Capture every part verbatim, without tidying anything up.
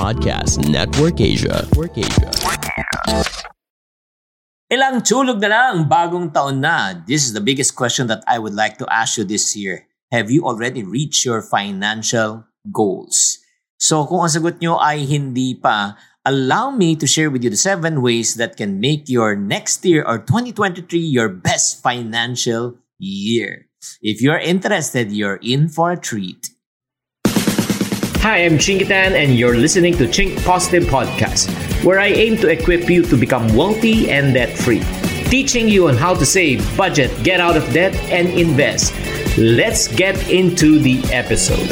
Podcast Network Asia. Network Asia. Ilang tulog na lang, bagong taon na. This is the biggest question that I would like to ask you this year. Have you already reached your financial goals? So kung ang sagot nyo ay hindi pa, allow me to share with you the seven ways that can make your next year or twenty twenty-three your best financial year. If you're interested, you're in for a treat. Hi, I'm Chinkee Tan and you're listening to Chink Positive Podcast, where I aim to equip you to become wealthy and debt-free, teaching you on how to save, budget, get out of debt, and invest. Let's get into the episode.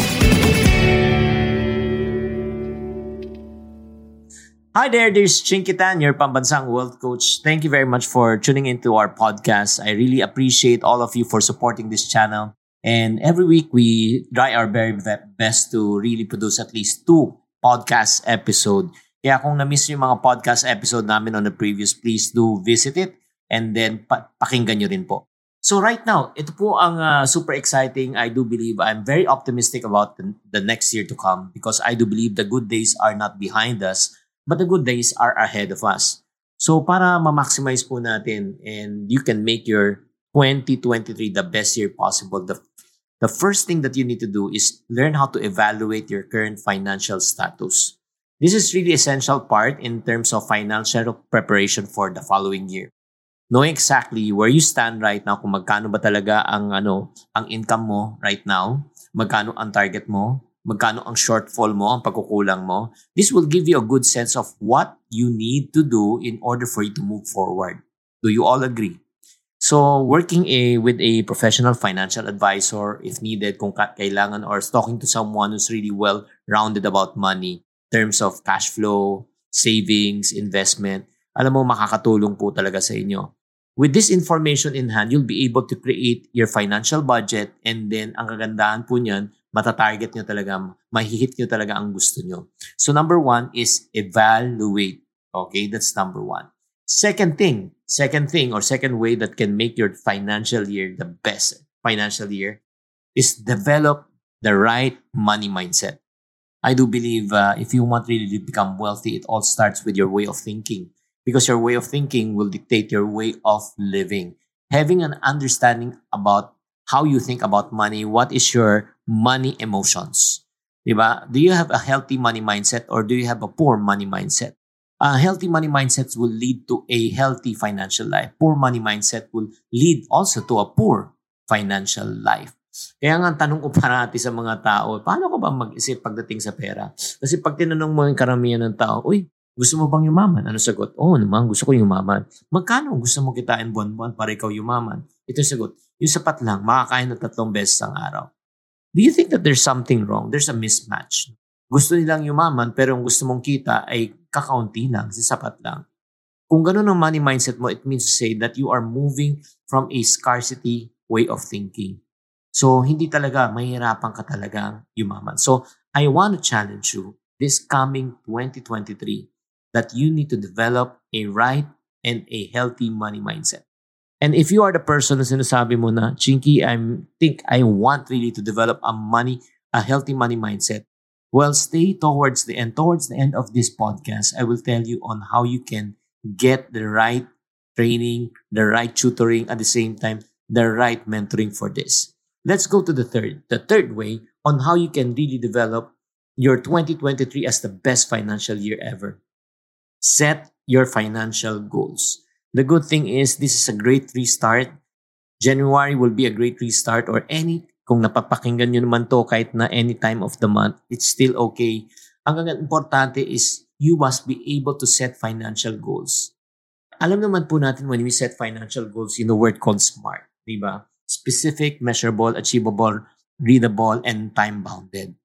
Hi there, this is Chinkee Tan, your Pambansang Wealth Coach. Thank you very much for tuning into our podcast. I really appreciate all of you for supporting this channel. And every week, we try our very best to really produce at least two podcast episode. Kaya kung na-miss yung mga podcast episode namin on the previous, please do visit it and then pa- pakinggan nyo rin po. So right now, ito po ang uh, super exciting. I do believe I'm very optimistic about the, the next year to come because I do believe the good days are not behind us, but the good days are ahead of us. So para ma-maximize po natin and you can make your twenty twenty-three the best year possible, the The first thing that you need to do is learn how to evaluate your current financial status. This is really essential part in terms of financial preparation for the following year. Knowing exactly where you stand right now, kung magkano ba talaga ang ano, ang income mo right now, magkano ang target mo, magkano ang shortfall mo, ang pagkukulang mo. This will give you a good sense of what you need to do in order for you to move forward. Do you all agree? So, working a, with a professional financial advisor, if needed, kung kailangan, or talking to someone who's really well-rounded about money, terms of cash flow, savings, investment, alam mo, makakatulong po talaga sa inyo. With this information in hand, you'll be able to create your financial budget and then, ang kagandahan po niyan, matatarget nyo talaga, mahihit nyo talaga ang gusto nyo. So, number one is evaluate. Okay, that's number one. Second thing, second thing or second way that can make your financial year the best financial year is develop the right money mindset. I do believe uh, if you want really to become wealthy, it all starts with your way of thinking because your way of thinking will dictate your way of living. Having an understanding about how you think about money, what is your money emotions? Diba? Do you have a healthy money mindset or do you have a poor money mindset? Uh, healthy money mindsets will lead to a healthy financial life. Poor money mindset will lead also to a poor financial life. Kaya nga, tanong ko para natin sa mga tao, paano ko ba mag-isip pagdating sa pera? Kasi pag tinanong mo yung karamihan ng tao, uy, gusto mo bang yumaman? Ano sagot? Oo naman, gusto ko yumaman. Magkano gusto mo kitain buwan-buwan para ikaw yumaman? Ito yung sagot, yung sapat lang, makakain na tatlong beses ang araw. Do you think that there's something wrong? There's a mismatch. Gusto nilang yumaman, pero ang gusto mong kita ay kakaunti lang, sapat lang. Kung ganun ang money mindset mo, it means to say that you are moving from a scarcity way of thinking. So, hindi talaga, mahirapan ka talagang yumaman. So, I want to challenge you this coming twenty twenty-three that you need to develop a right and a healthy money mindset. And if you are the person na sinasabi mo na, Chinkee, I think I want really to develop a money, a healthy money mindset, well, stay towards the end. Towards the end of this podcast, I will tell you on how you can get the right training, the right tutoring, at the same time, the right mentoring for this. Let's go to the third. The third way on how you can really develop your twenty twenty-three as the best financial year ever. Set your financial goals. The good thing is this is a great restart. January will be a great restart or any Kung napapakinggan nyo naman to kahit na any time of the month, it's still okay. Ang importante is you must be able to set financial goals. Alam naman po natin when we set financial goals, you know, word called SMART. Diba? Specific, measurable, achievable, readable, and time-bounded.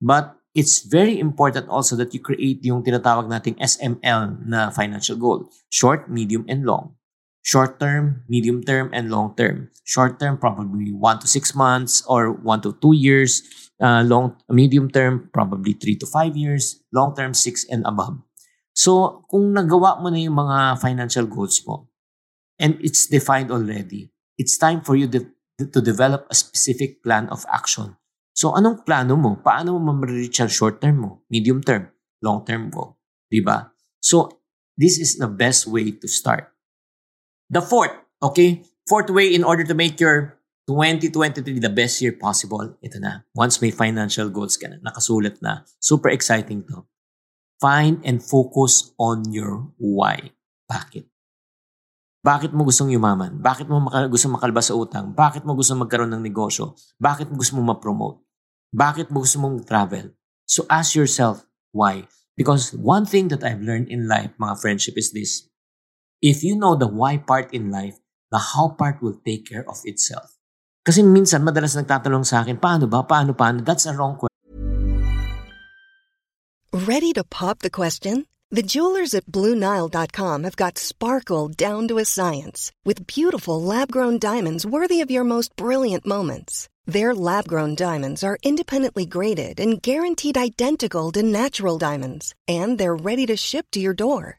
But it's very important also that you create yung tinatawag nating S M L na financial goal. Short, medium, and long. Short-term, medium-term, and long-term. Short-term, probably one to six months or one to two years. Uh, long medium-term, probably three to five years. Long-term, six and above. So, kung nagawa mo na yung mga financial goals mo, and it's defined already, it's time for you de- to develop a specific plan of action. So, anong plano mo? Paano mo ma-reach ang short-term mo? Medium-term? Long-term goal? Diba? So, this is the best way to start. The fourth, okay? Fourth way in order to make your twenty twenty-three the best year possible. Ito na. Once may financial goals ka na, nakasulat na. Super exciting to. Find and focus on your why. Bakit? Bakit mo gustong yumaman? Bakit mo maka- gusto makalabas sa utang? Bakit mo gusto magkaroon ng negosyo? Bakit mo gusto mong ma-promote? Bakit mo gusto mong travel? So ask yourself, why? Because one thing that I've learned in life, mga friendship, is this. If you know the why part in life, the how part will take care of itself. Kasi minsan, madalas nagtatanong sa akin, paano ba? Paano, paano? That's a wrong question. Ready to pop the question? The jewelers at Blue Nile dot com have got sparkle down to a science with beautiful lab-grown diamonds worthy of your most brilliant moments. Their lab-grown diamonds are independently graded and guaranteed identical to natural diamonds, and they're ready to ship to your door.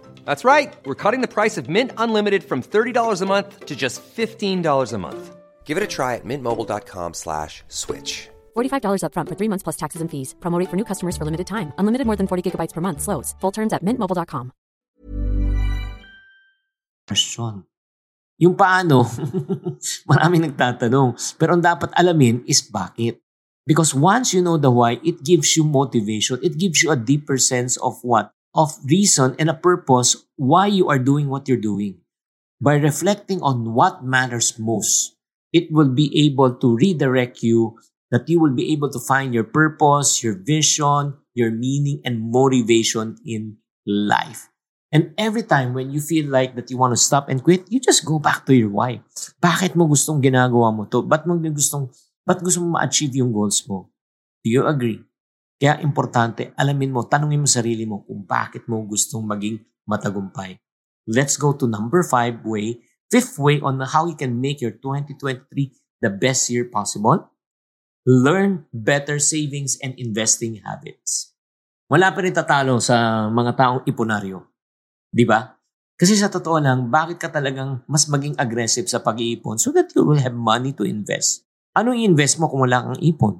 That's right. We're cutting the price of Mint Unlimited from thirty dollars a month to just fifteen dollars a month. Give it a try at mintmobile.com slash switch. forty-five dollars up front for three months plus taxes and fees. Promo rate for new customers for limited time. Unlimited more than forty gigabytes per month slows. Full terms at mint mobile dot com. Question. Yung paano, maraming nagtatanong. Pero ang dapat alamin is bakit. Because once you know the why, it gives you motivation. It gives you a deeper sense of what? Of reason and a purpose why you are doing what you're doing. By reflecting on what matters most, it will be able to redirect you, that you will be able to find your purpose, your vision, your meaning, and motivation in life. And every time when you feel like that you want to stop and quit, you just go back to your why. Bakit mo gustong ginagawa mo to? Ba't mo gustong, ba't gusto mo ma-achieve yung goals mo? Do you agree? Kaya importante, alamin mo, tanungin mo sarili mo kung bakit mo gustong maging matagumpay. Let's go to number five way, fifth way on how you can make your twenty twenty-three the best year possible. Learn better savings and investing habits. Wala pa rin tatalo sa mga taong iponaryo. Di ba? Kasi sa totoo lang, bakit ka talagang mas maging aggressive sa pag-iipon so that you will have money to invest? Anong i-invest mo kung wala kang ipon?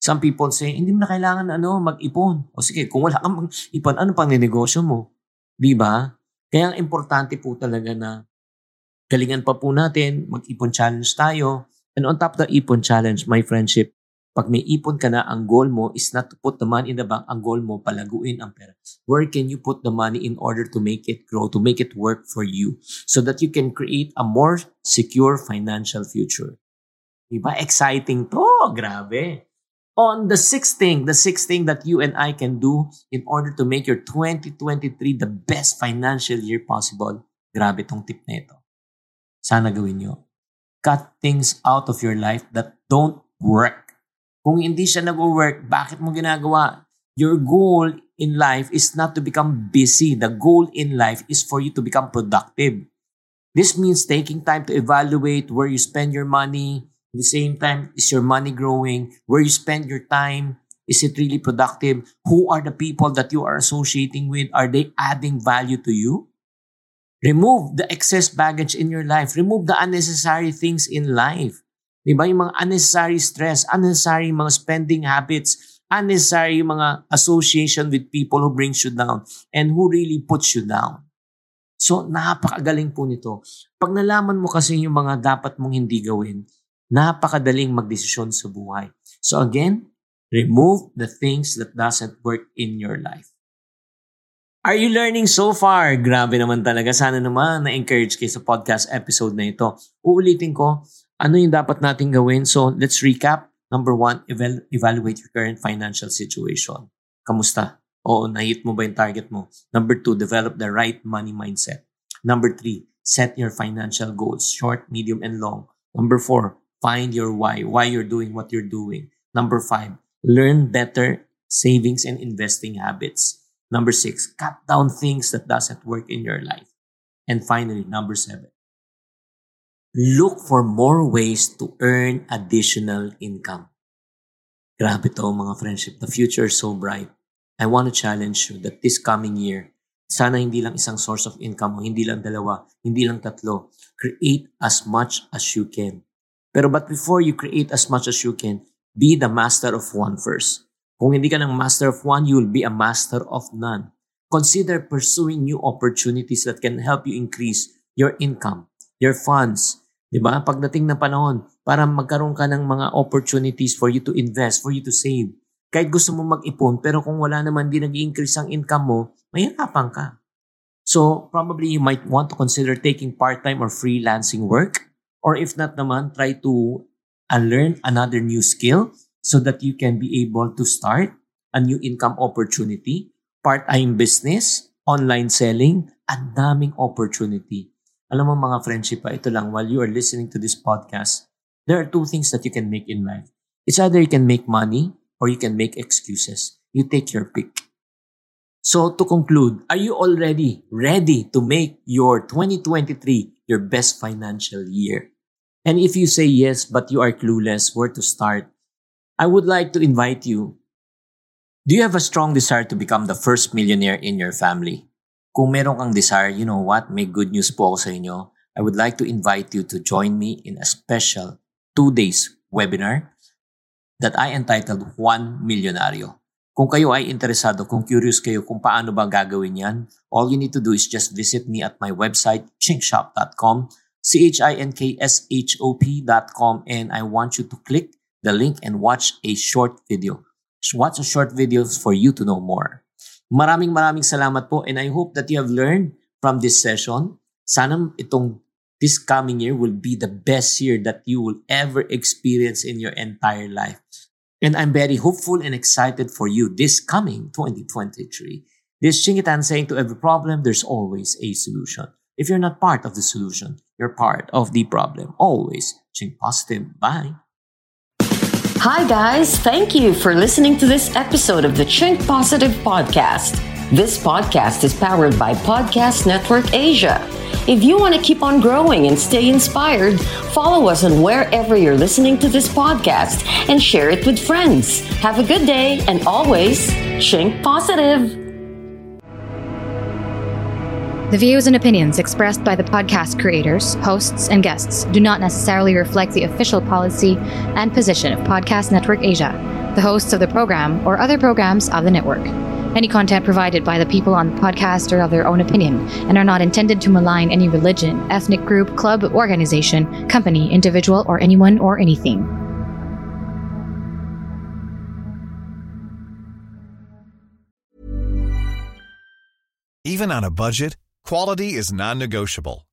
Some people say, hindi mo na kailangan ano, mag-ipon. O sige, kung wala kang mag-ipon, ano pang ninegosyo mo? Diba? Kaya ang importante po talaga na galingan pa po natin, mag-ipon challenge tayo. And on top of the ipon challenge, my friendship, pag may ipon ka na, ang goal mo is not to put the money in the bank. Ang goal mo, palaguin ang pera. Where can you put the money in order to make it grow, to make it work for you? So that you can create a more secure financial future. Diba? Exciting to! Grabe! On the sixth thing, the sixth thing that you and I can do in order to make your twenty twenty-three the best financial year possible. Grabe tong tip na ito. Sana gawin nyo. Cut things out of your life that don't work. Kung hindi siya nag-work, bakit mo ginagawa? Your goal in life is not to become busy. The goal in life is for you to become productive. This means taking time to evaluate where you spend your money. At the same time, is your money growing? Where you spend your time? Is it really productive? Who are the people that you are associating with? Are they adding value to you? Remove the excess baggage in your life. Remove the unnecessary things in life. Diba? Yung mga unnecessary stress, unnecessary mga spending habits, unnecessary mga association with people who brings you down and who really puts you down. So, napakagaling po nito. Pag nalaman mo kasi yung mga dapat mong hindi gawin, Napakadaling magdesisyon sa buhay. So again, remove the things that doesn't work in your life. Are you learning so far? Grabe naman talaga. Sana naman na-encourage kayo sa podcast episode na ito. Uulitin ko, ano yung dapat natin gawin? So, let's recap. Number one, eval- evaluate your current financial situation. Kamusta? Oo, na-hit mo ba yung target mo? Number two, develop the right money mindset. Number three, set your financial goals, short, medium, and long. Number four, find your why, why you're doing what you're doing. Number five, learn better savings and investing habits. Number six, cut down things that doesn't work in your life. And finally, number seven, look for more ways to earn additional income. Grabe to, mga friendship. The future is so bright. I want to challenge you that this coming year, sana hindi lang isang source of income o hindi lang dalawa, hindi lang tatlo. Create as much as you can. Pero but before you create as much as you can, be the master of one first. Kung hindi ka ng master of one, you will be a master of none. Consider pursuing new opportunities that can help you increase your income, your funds. Diba? Pagdating na panahon, para magkaroon ka ng mga opportunities for you to invest, for you to save. Kahit gusto mo mag-ipon, pero kung wala naman di nag-i-increase ang income mo, mahirapan ka. So, probably you might want to consider taking part-time or freelancing work. Or if not naman, try to learn another new skill, so that you can be able to start a new income opportunity, part-time business, online selling, ang daming opportunity. Alam mo mga friendship, ito lang, while you are listening to this podcast, there are two things that you can make in life. It's either you can make money or you can make excuses. You take your pick. So to conclude, are you already ready to make your twenty twenty-three your best financial year? And if you say yes, but you are clueless where to start, I would like to invite you. Do you have a strong desire to become the first millionaire in your family? Kung meron kang desire, you know what? May good news po ako sa inyo. I would like to invite you to join me in a special two days webinar that I entitled Juan Millionario. Kung kayo ay interesado, kung curious kayo kung paano ba gagawin yan, all you need to do is just visit me at my website, chink shop dot com, C H I N K S H O P dot com, and I want you to click the link and watch a short video. Watch a short video for you to know more. Maraming maraming salamat po, and I hope that you have learned from this session. Sana itong this coming year will be the best year that you will ever experience in your entire life. And I'm very hopeful and excited for you this coming twenty twenty-three. This Chinkee Tan saying, to every problem, there's always a solution. If you're not part of the solution, you're part of the problem. Always Chink Positive. Bye! Hi guys, thank you for listening to this episode of the Chink Positive Podcast. This podcast is powered by Podcast Network Asia. If you want to keep on growing and stay inspired, follow us on wherever you're listening to this podcast and share it with friends. Have a good day and always Chink Positive. The views and opinions expressed by the podcast creators, hosts, and guests do not necessarily reflect the official policy and position of Podcast Network Asia, the hosts of the program, or other programs of the network. Any content provided by the people on the podcast are of their own opinion and are not intended to malign any religion, ethnic group, club, organization, company, individual, or anyone or anything. Even on a budget, quality is non-negotiable.